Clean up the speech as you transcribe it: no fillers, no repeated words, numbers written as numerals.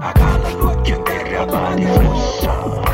I got like what you think about your